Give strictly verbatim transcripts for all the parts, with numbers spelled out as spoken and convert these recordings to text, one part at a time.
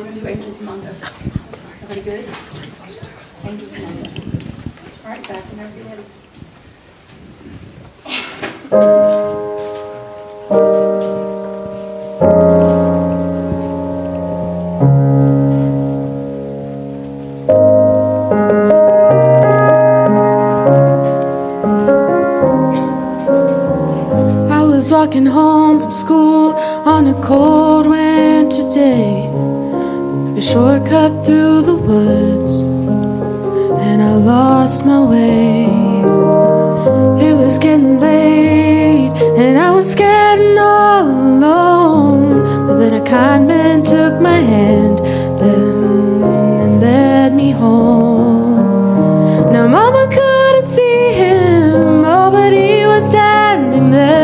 we're going to do Angels Among Us. Everybody good? Angels Among Us. All right, back whenever you're ready. Walking home from school on a cold winter day, a shortcut through the woods, and I lost my way. It was getting late and I was getting all alone, but then a kind man took my hand and led me home. Now Mama couldn't see him, oh, but he was standing there.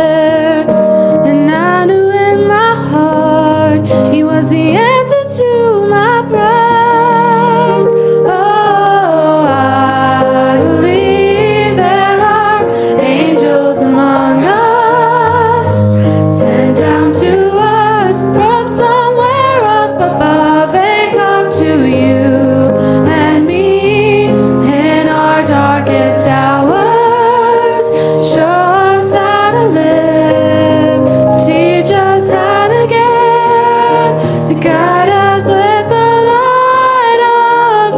He was the answer to my prayers. Oh, I believe there are angels among us, sent down to us from somewhere up above. They come to you and me in our darkest hours. Show us how to live, teach us how. Guide us with the light of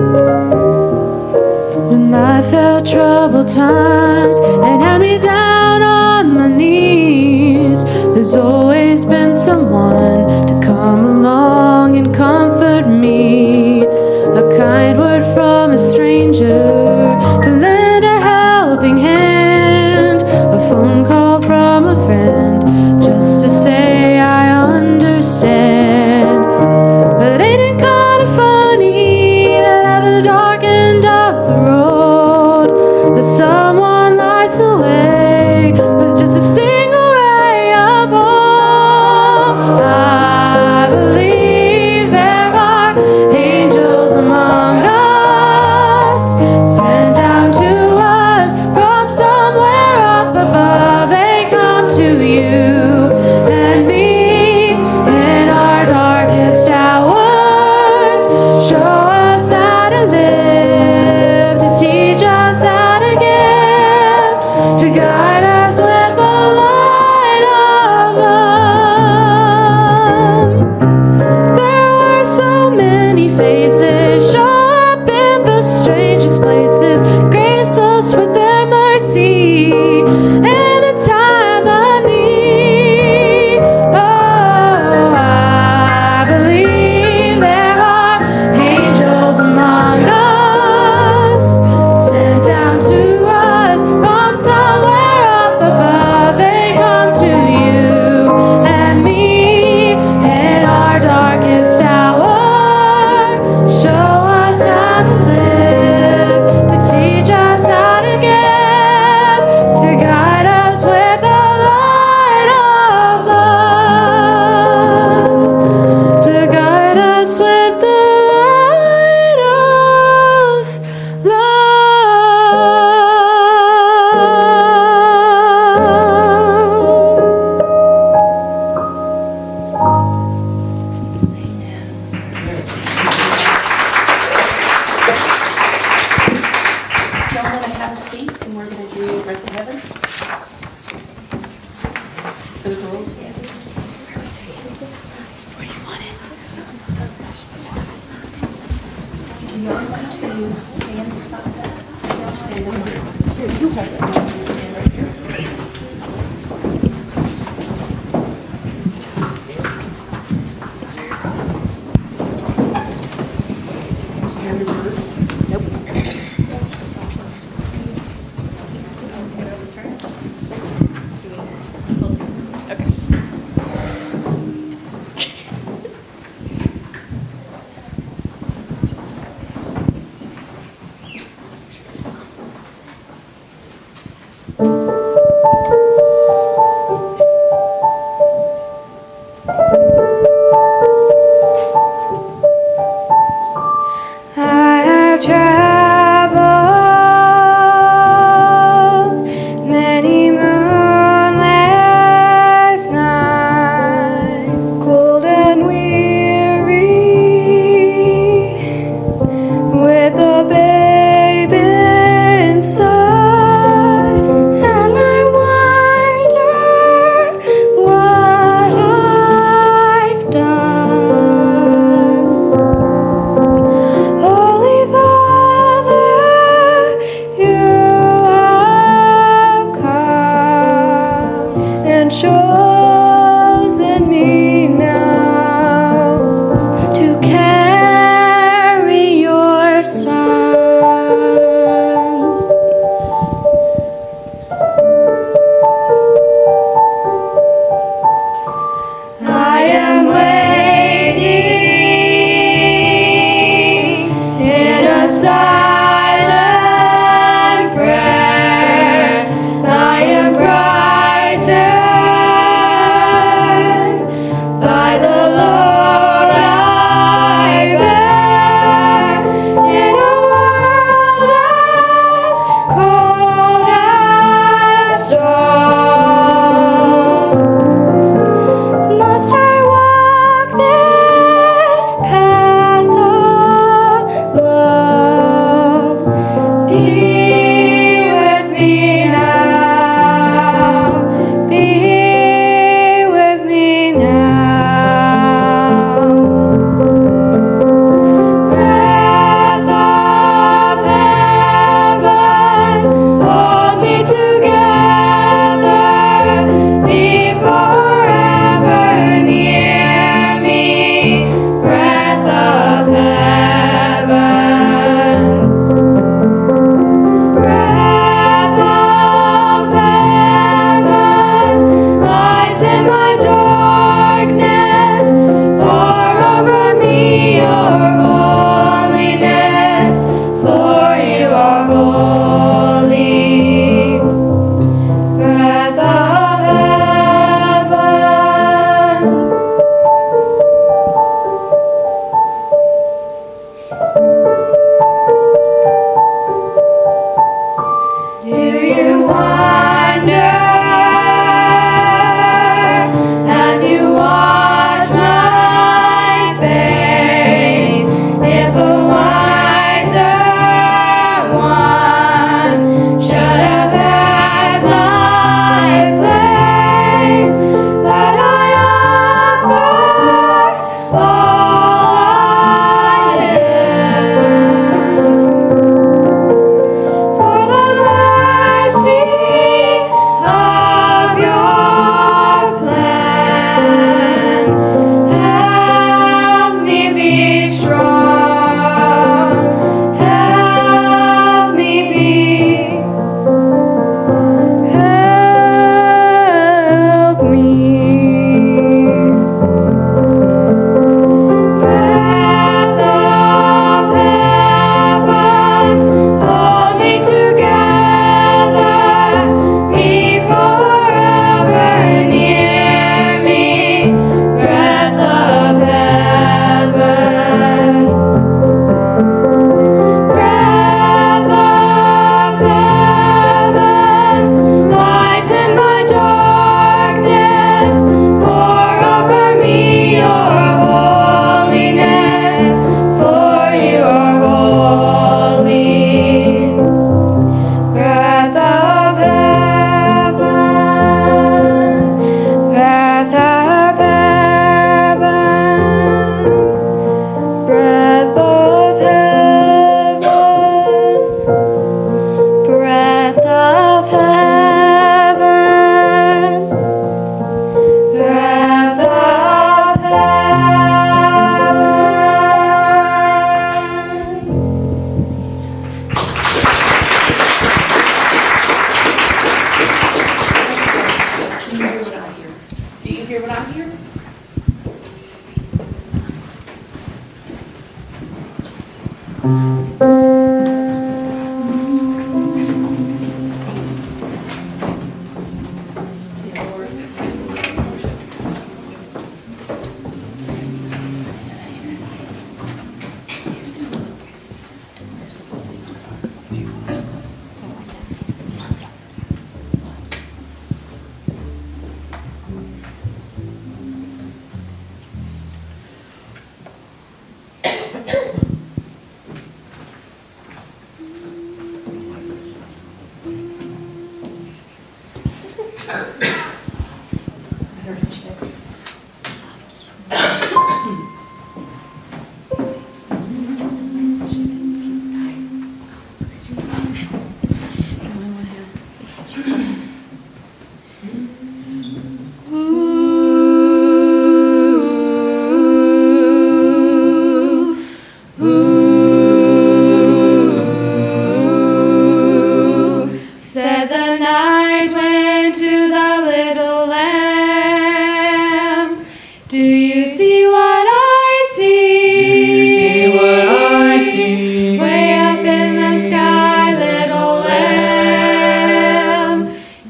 love. When life felt troubled times and had me down on my knees, there's always been someone to come along and comfort me. A kind word from a stranger to lend a helping hand, a phone call from a friend just to say I understand. But ain't it kind of funny that at the dark end of the road that someone lights the way with just a single ray of hope. I believe there are angels among us, sent down to us from somewhere up above. They to you and me in our darkest hours. Show us how to live, to teach us how to give, to guide us with the light of love. There were so many faces show up in the strangest places, grace us with their mercy in a time. chosen me now to carry your son. I am waiting in a silent prayer. I am frightened by the load I bear, in a world as cold as storm. Must I walk this path alone? Be with me now. Be with me now.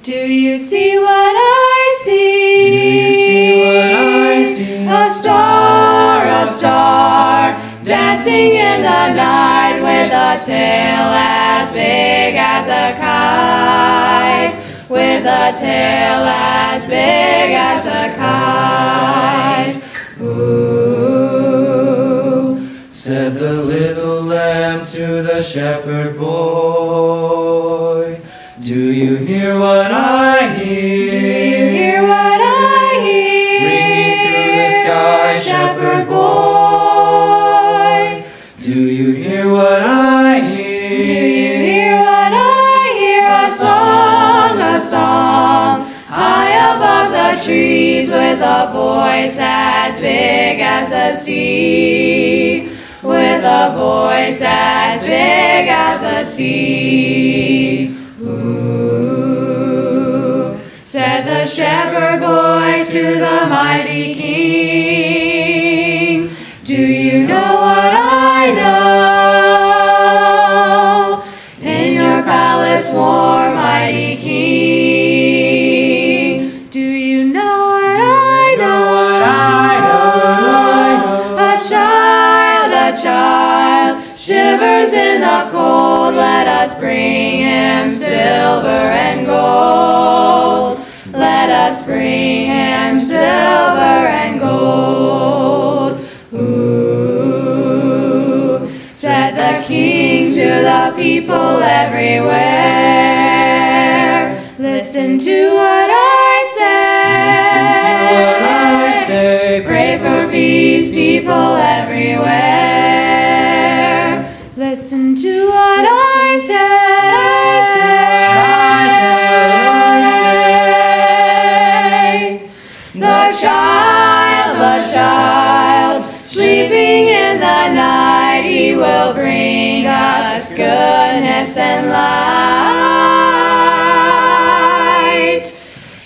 Do you see what I see? Do you see what I see? A star, a star, dancing in the night with a tail as big as a kite, with a tail as big as a kite. Ooh, said the little lamb to the shepherd boy. Do you hear what I hear? Do you hear what I hear? Ringing through the sky, shepherd boy. Do you hear what I hear? Do you hear what I hear? A song, a song, high above the trees, with a voice as big as a sea, with a voice as big as a sea. Ooh, said the shepherd boy to the mighty king, do you know what I know? In your palace warm, mighty king, do you know what I know? What I know, what I know. A child, a child, shivers in the cold, let us bring him silver and gold. Let us bring him silver and gold. Ooh, said the king to the people everywhere, listen to what I say. Listen to what I say. Pray for peace, people everywhere. Listen to what I say. I say, I say, I say. The child, the child, sleeping in the night, he will bring us goodness and light.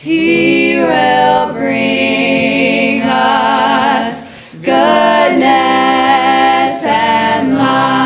He will bring us goodness and light.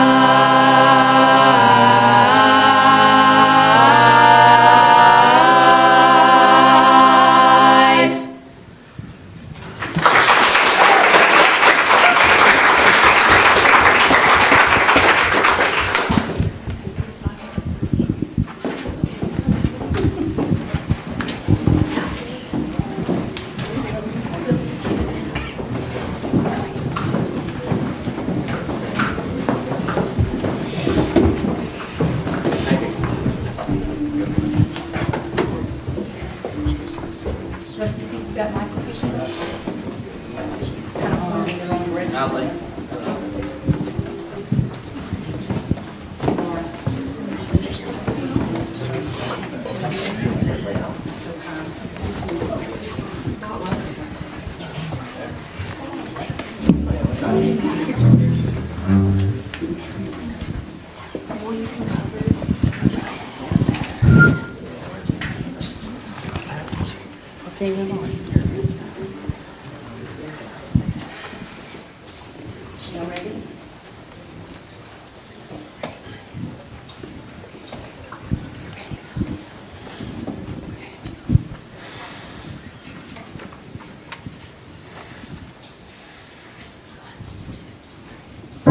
And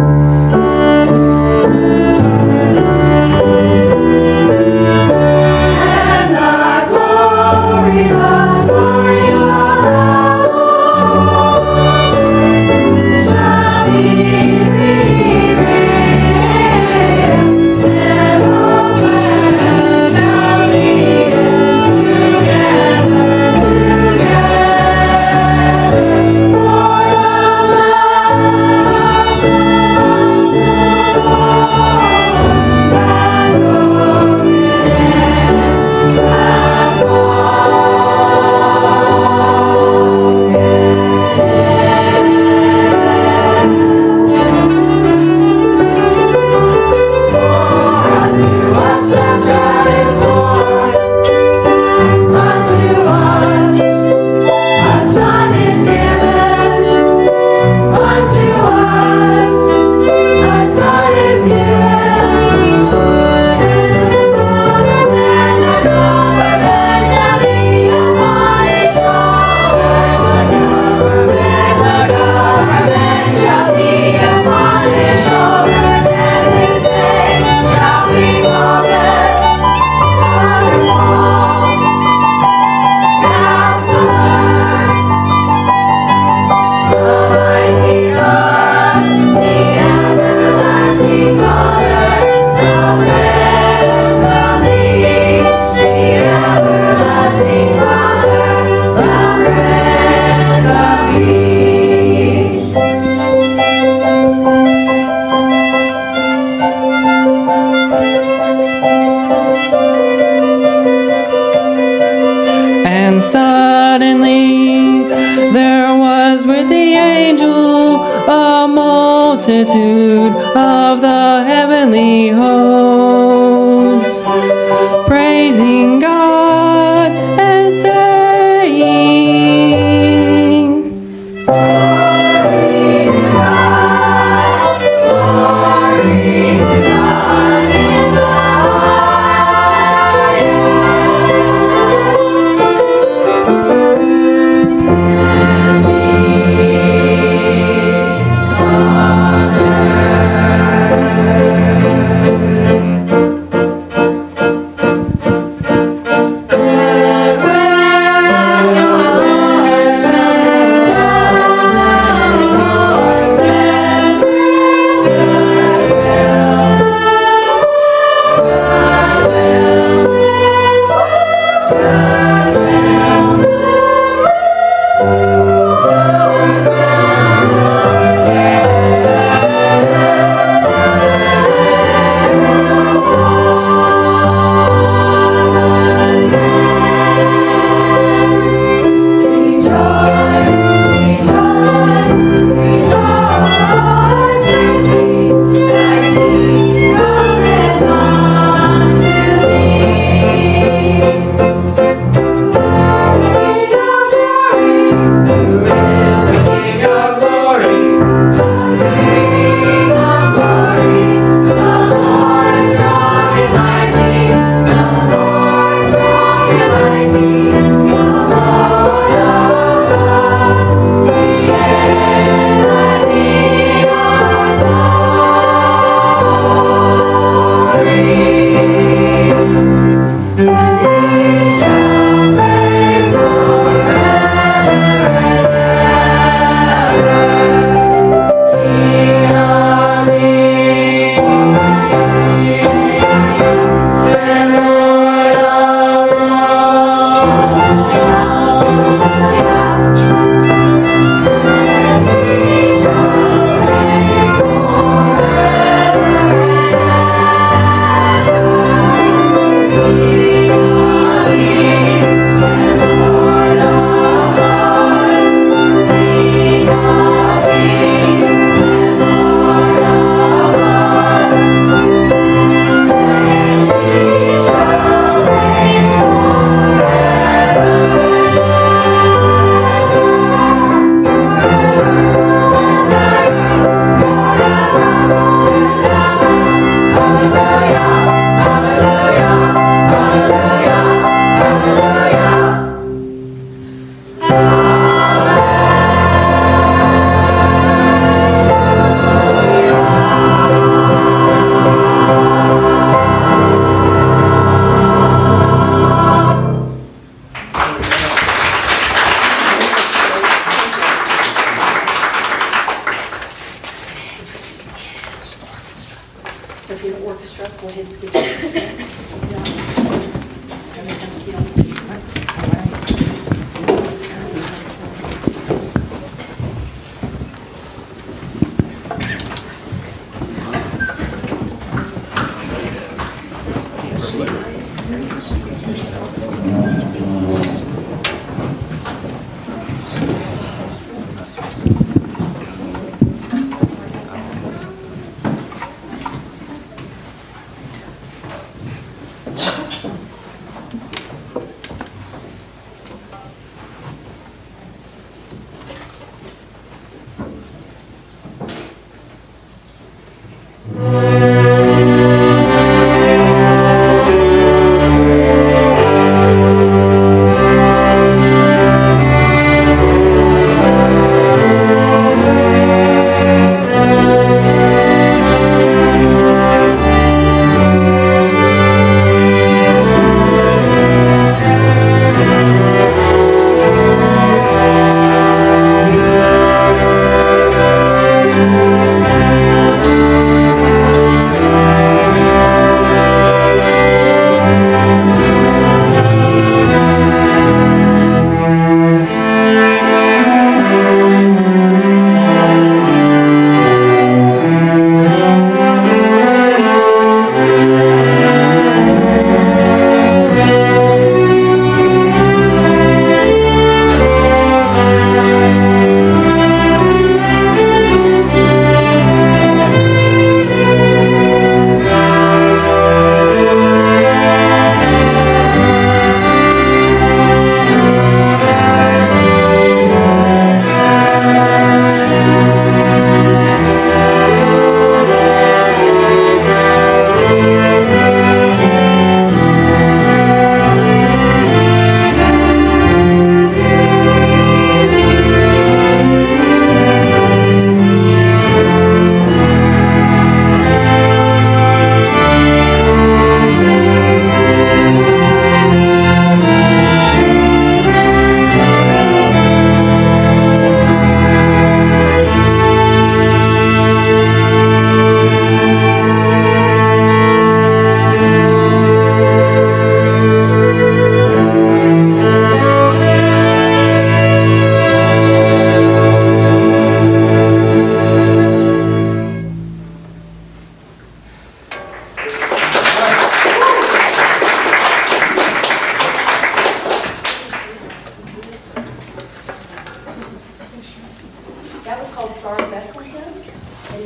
the glory, the glory, the And suddenly there was with the angel a multitude of the heavenly host, praising God and saying, Glory to God, glory to God in the Oh,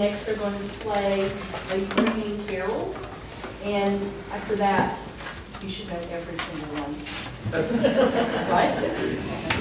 next they're going to play A Union Carol, and after that, you should know every single one. Right? Thank you.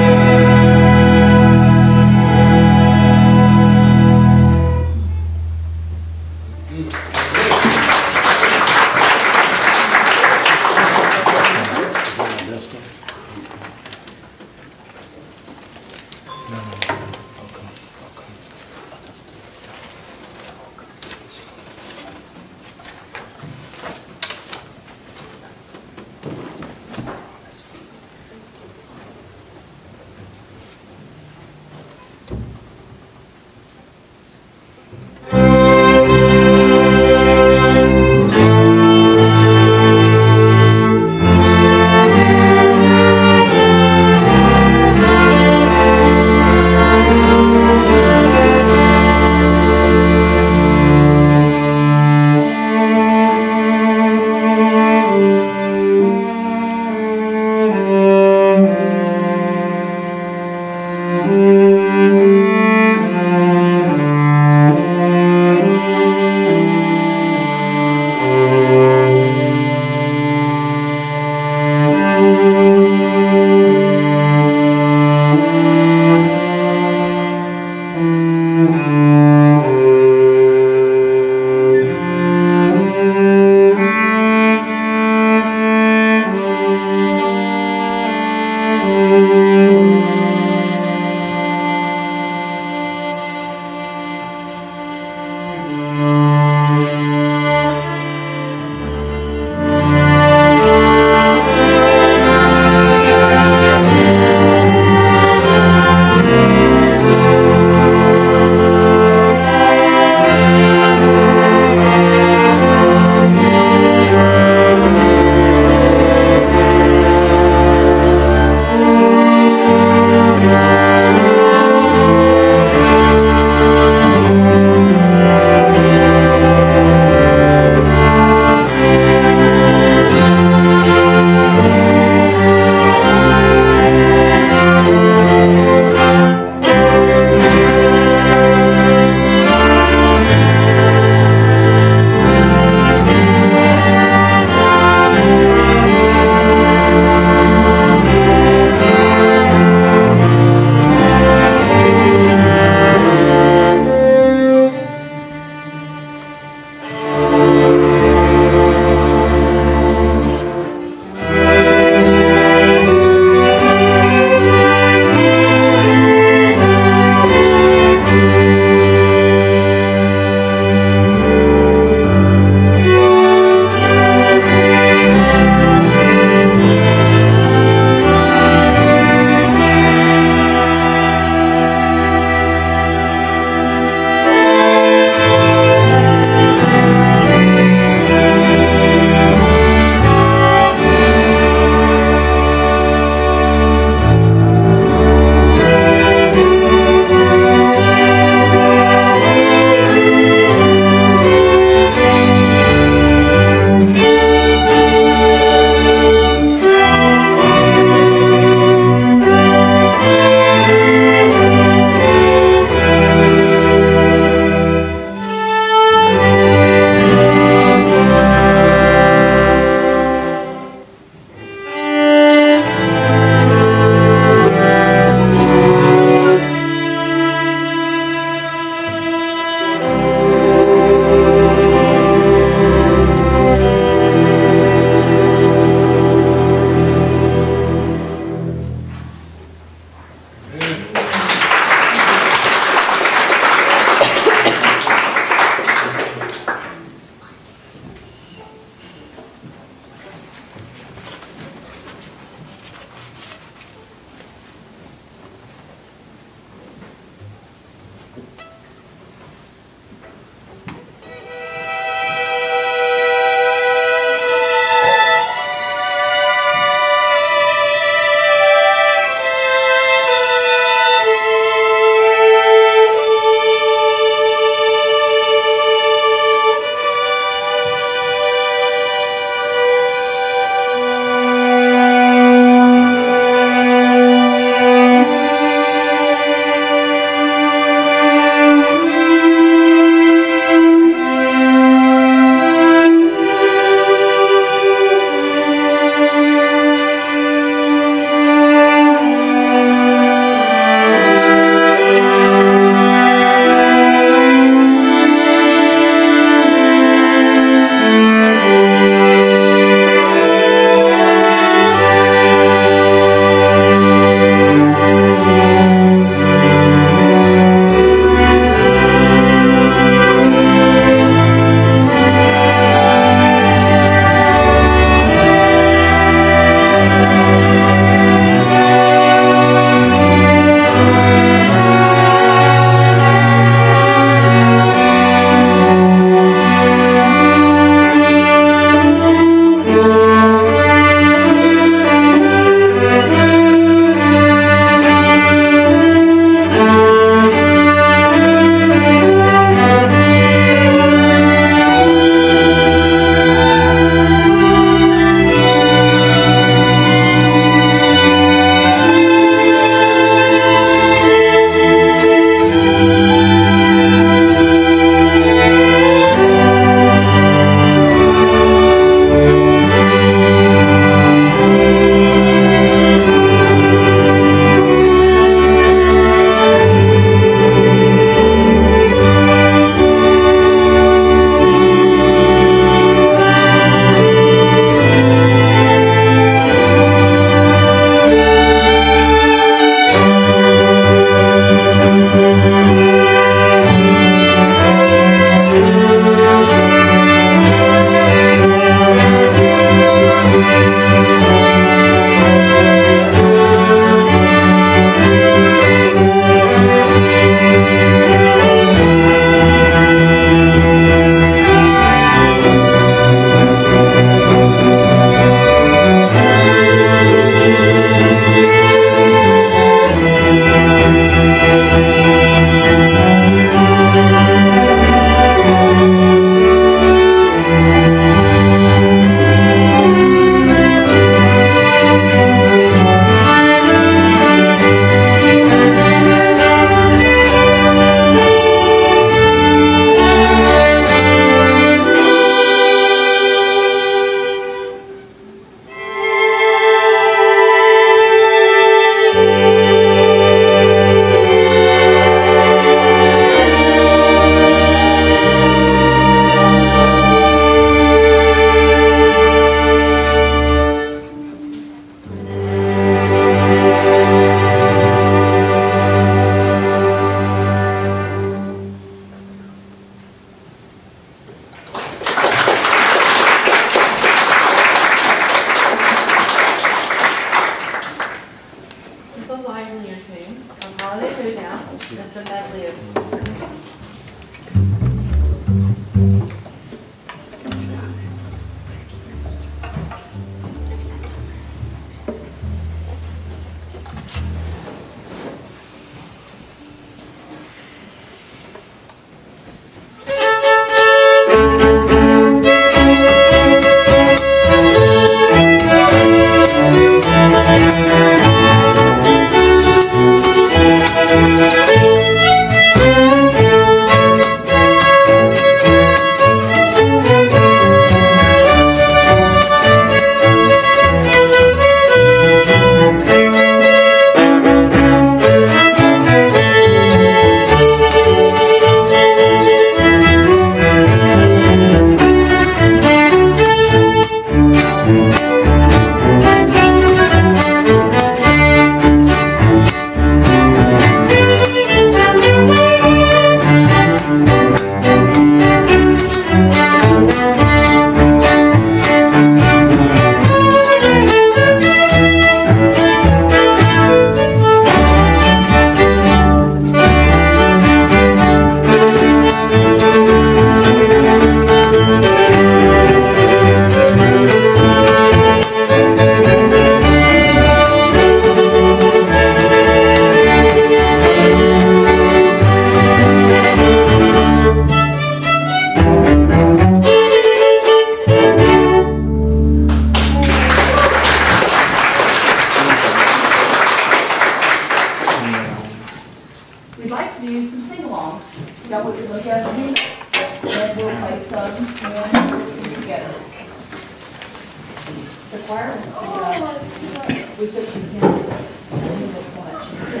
requirements to have, we put some canvas, something looks like here.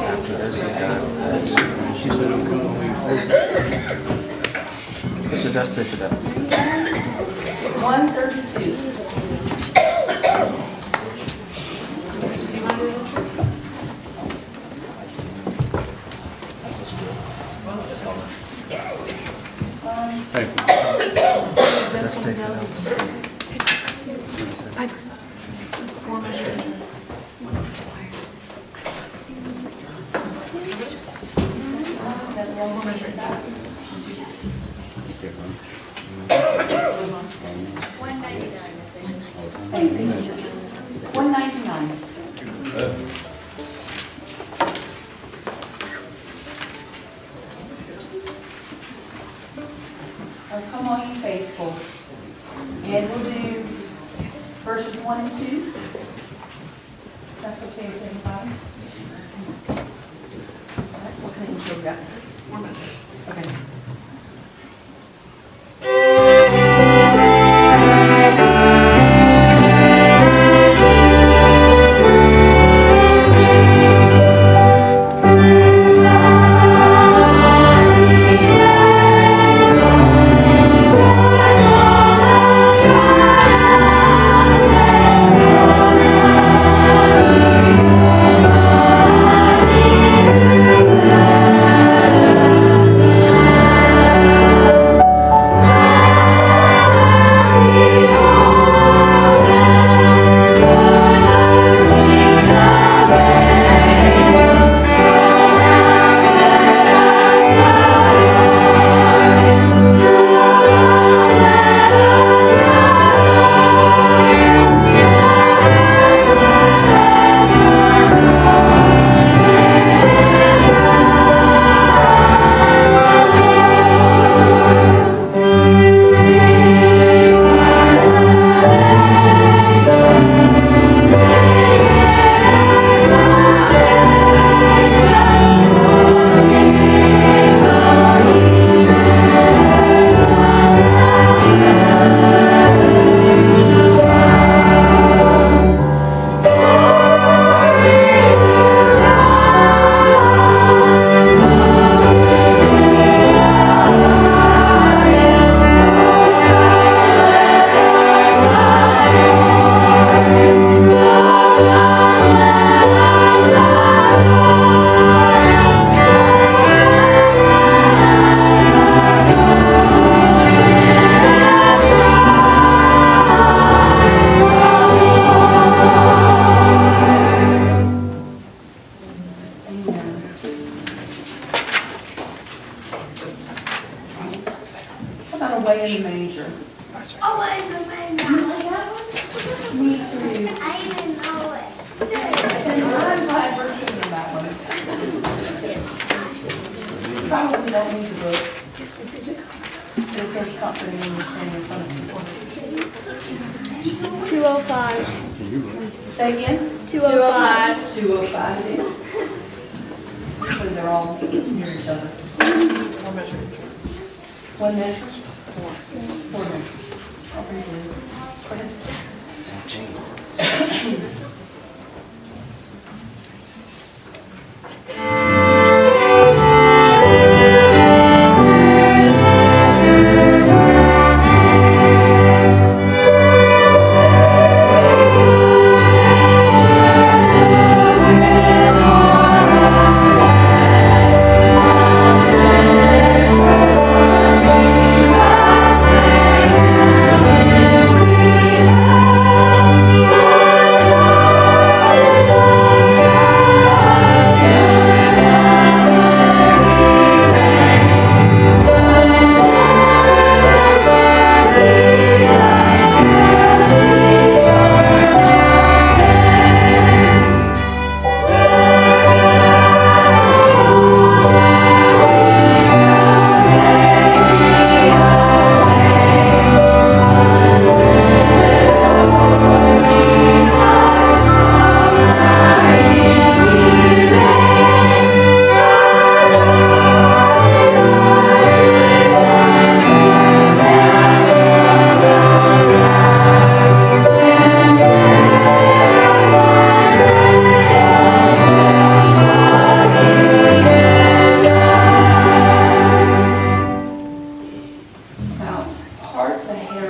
After this, I got, she said, I'm going away. It's a dust day for that. one thirty-two. Does he want to do it? one ninety-nine. Oh, come on, you faithful. And we'll do verses one and two. That's okay with anybody? All right, what kind of intro we got? One minute. Okay.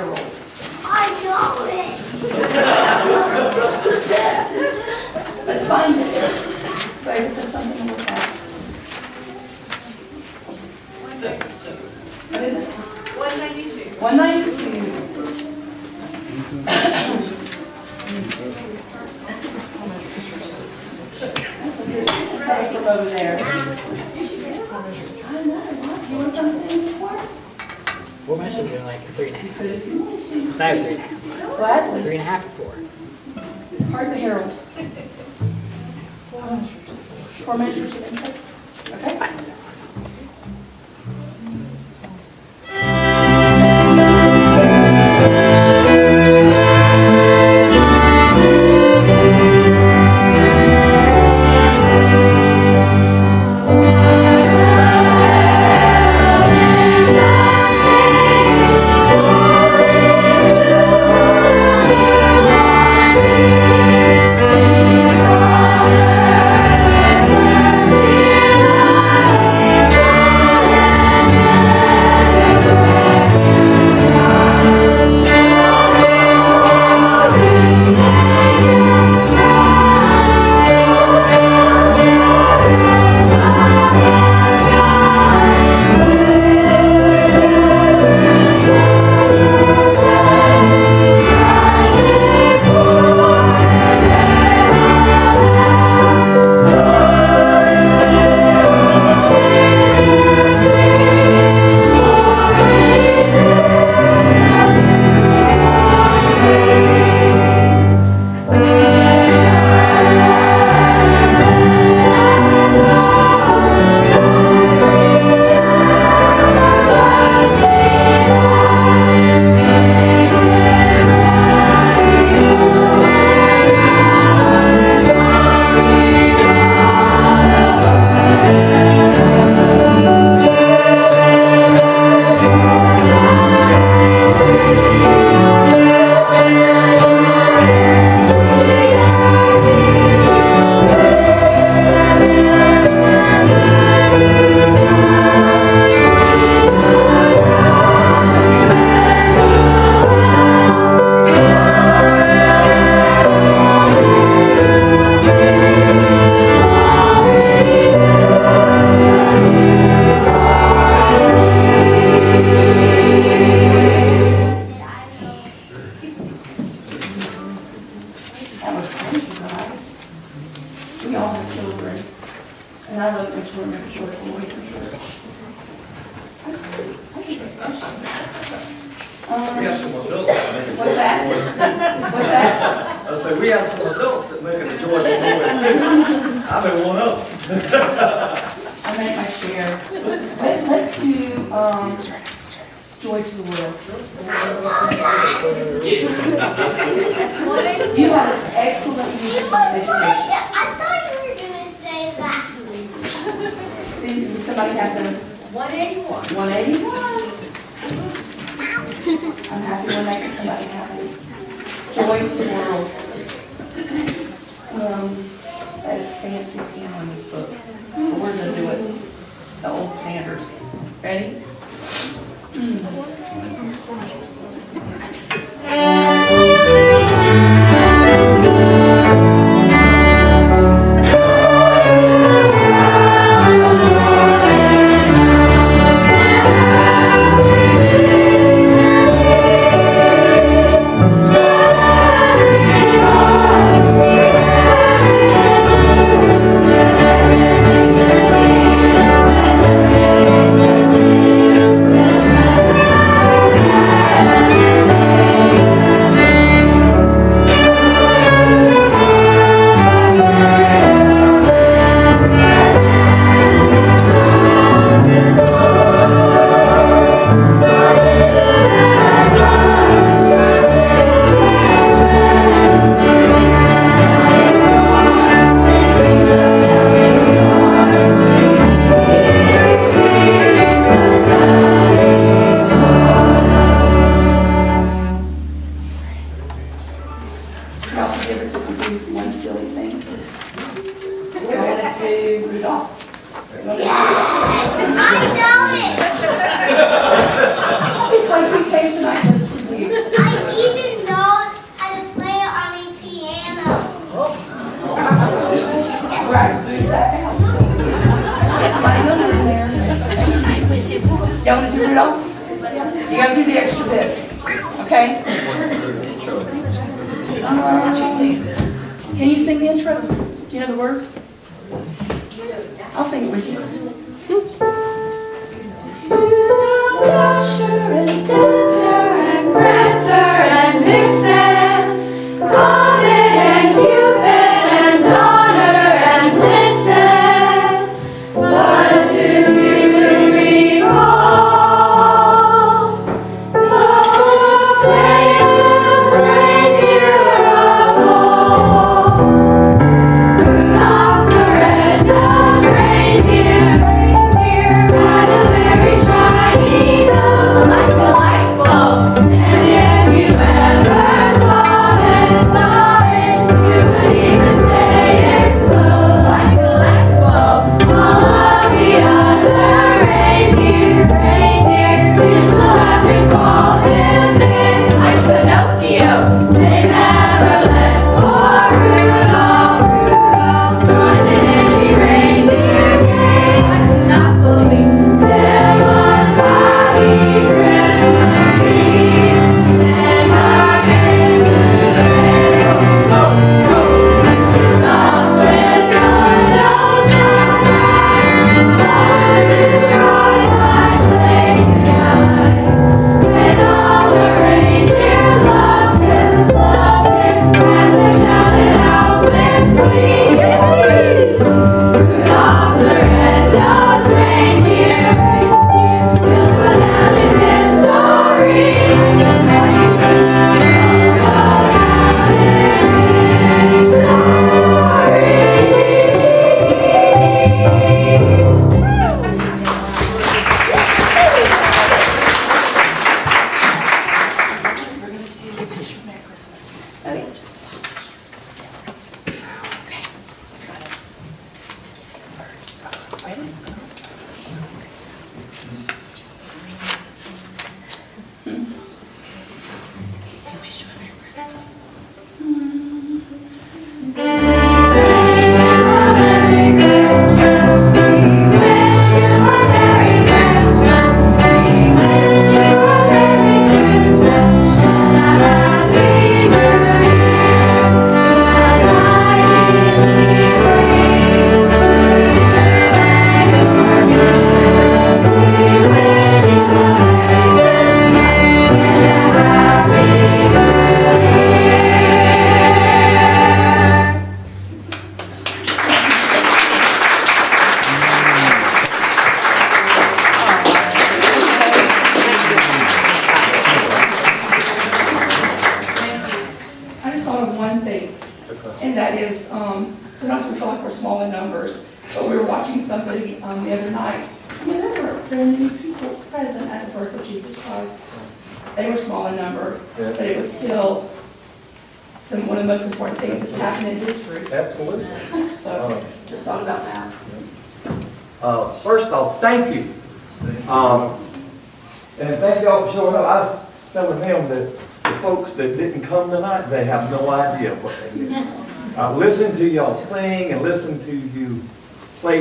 rolls. I know it! Trust their chances. Let's find it. Sorry, this is something with that. What is it? one ninety-two. one ninety-two. That's a good over there. Four measures are like three and a half. I have three and a half. What? Three and a half or four. Hard to herald. Four measures. Four measures of input. Okay. Fine. Thank you. Uh, can you sing the intro? Do you know the words? I'll sing it with you.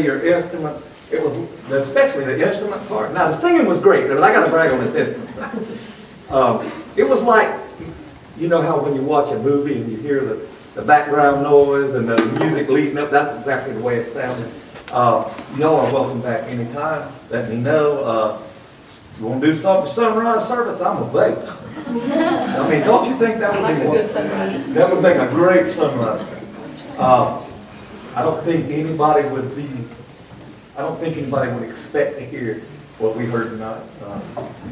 Your instrument. It was especially the instrument part. Now the singing was great, but I got to brag on this instrument. Um, it was like, you know how when you watch a movie and you hear the, the background noise and the music leading up, that's exactly the way it sounded. Uh, y'all are welcome back anytime. Let me know. Uh, you want to do something sunrise service? I'm available. I mean, don't you think that would like be a good sunrise? That would make a great sunrise. Uh, I don't think anybody would be, I don't think anybody would expect to hear what we heard tonight. Uh,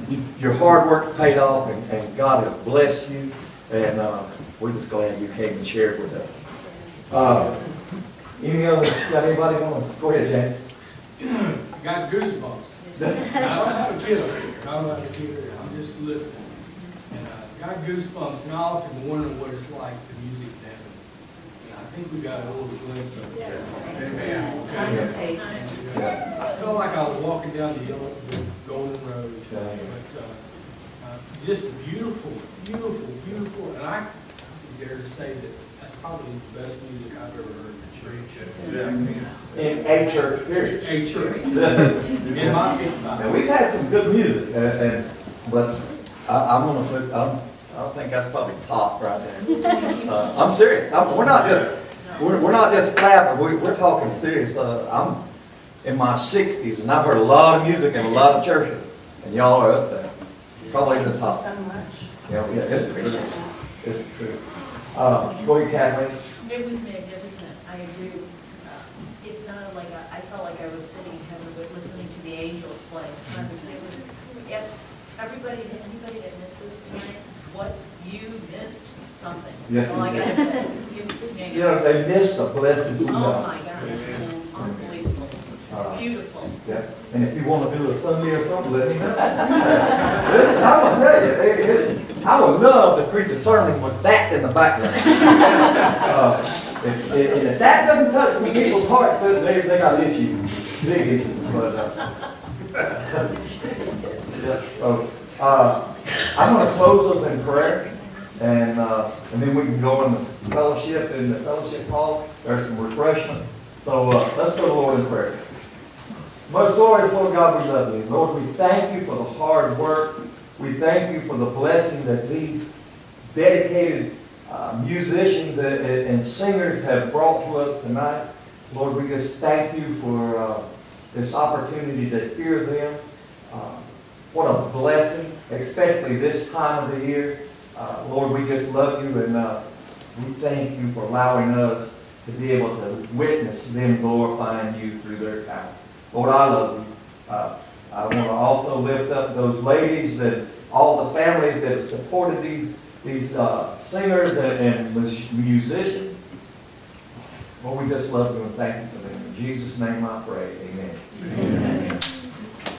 you, your hard work's paid off, and, and God has blessed you, and uh, we're just glad you came and shared with us. Uh, any other, got anybody on? Go ahead, James. I got goosebumps. I don't have a killer here. I don't have a killer here. I'm just listening. And I got goosebumps, and I often wonder what it's like to music. I think we got a little glimpse of it. Yes. Amen. It's time to taste. Yeah. I felt like I was walking down the yellow, the golden road. Yeah. But uh, uh, just beautiful, beautiful, beautiful. And I dare to say that that's probably the best music I've ever heard in church. Yeah. Yeah. In a church, period. A church. In my opinion. And we've had some good music, and, and but I, I'm gonna put. I'm, I don't think that's probably top right there. Uh, I'm serious. I'm, we're not just we're, we're not just clapping. We, we're talking serious. Uh, I'm in my sixties, and I've heard a lot of music in a lot of churches, and y'all are up there, probably in the top. So much. Yeah, yeah, it's true. It's true. Uh, go ahead, Kathleen. It was magnificent. I agree. Uh, it sounded like I, I felt like I was sitting heaven, listening to the angels play. Everybody, anybody that misses tonight, what you missed something. Yes, well, like I said, you missed. You know, they missed a blessing. Oh my God, unbelievable, uh, beautiful. Yeah, and if you want to do a Sunday or something, let me know. Listen, I will tell you, it, it, I would love to preach a sermon with that in the background. uh, if, if, if that doesn't touch the people's hearts, they they got issues, big issues, but. Uh, So, uh, I'm going to close us in prayer, and uh, and then we can go in the fellowship, in the fellowship hall. There's some refreshment. So uh, let's go to the Lord in prayer. Most glorious Lord God, we love you. Lord, we thank you for the hard work. We thank you for the blessing that these dedicated uh, musicians and, and singers have brought to us tonight. Lord, we just thank you for uh, this opportunity to hear them. Uh, What a blessing, especially this time of the year. Uh, Lord, we just love you, and uh, we thank you for allowing us to be able to witness them glorifying you through their time. Lord, I love you. Uh, I want to also lift up those ladies, that all the families that have supported these, these uh, singers and, and musicians. Lord, we just love you and thank you for them. In Jesus' name I pray. Amen. Amen.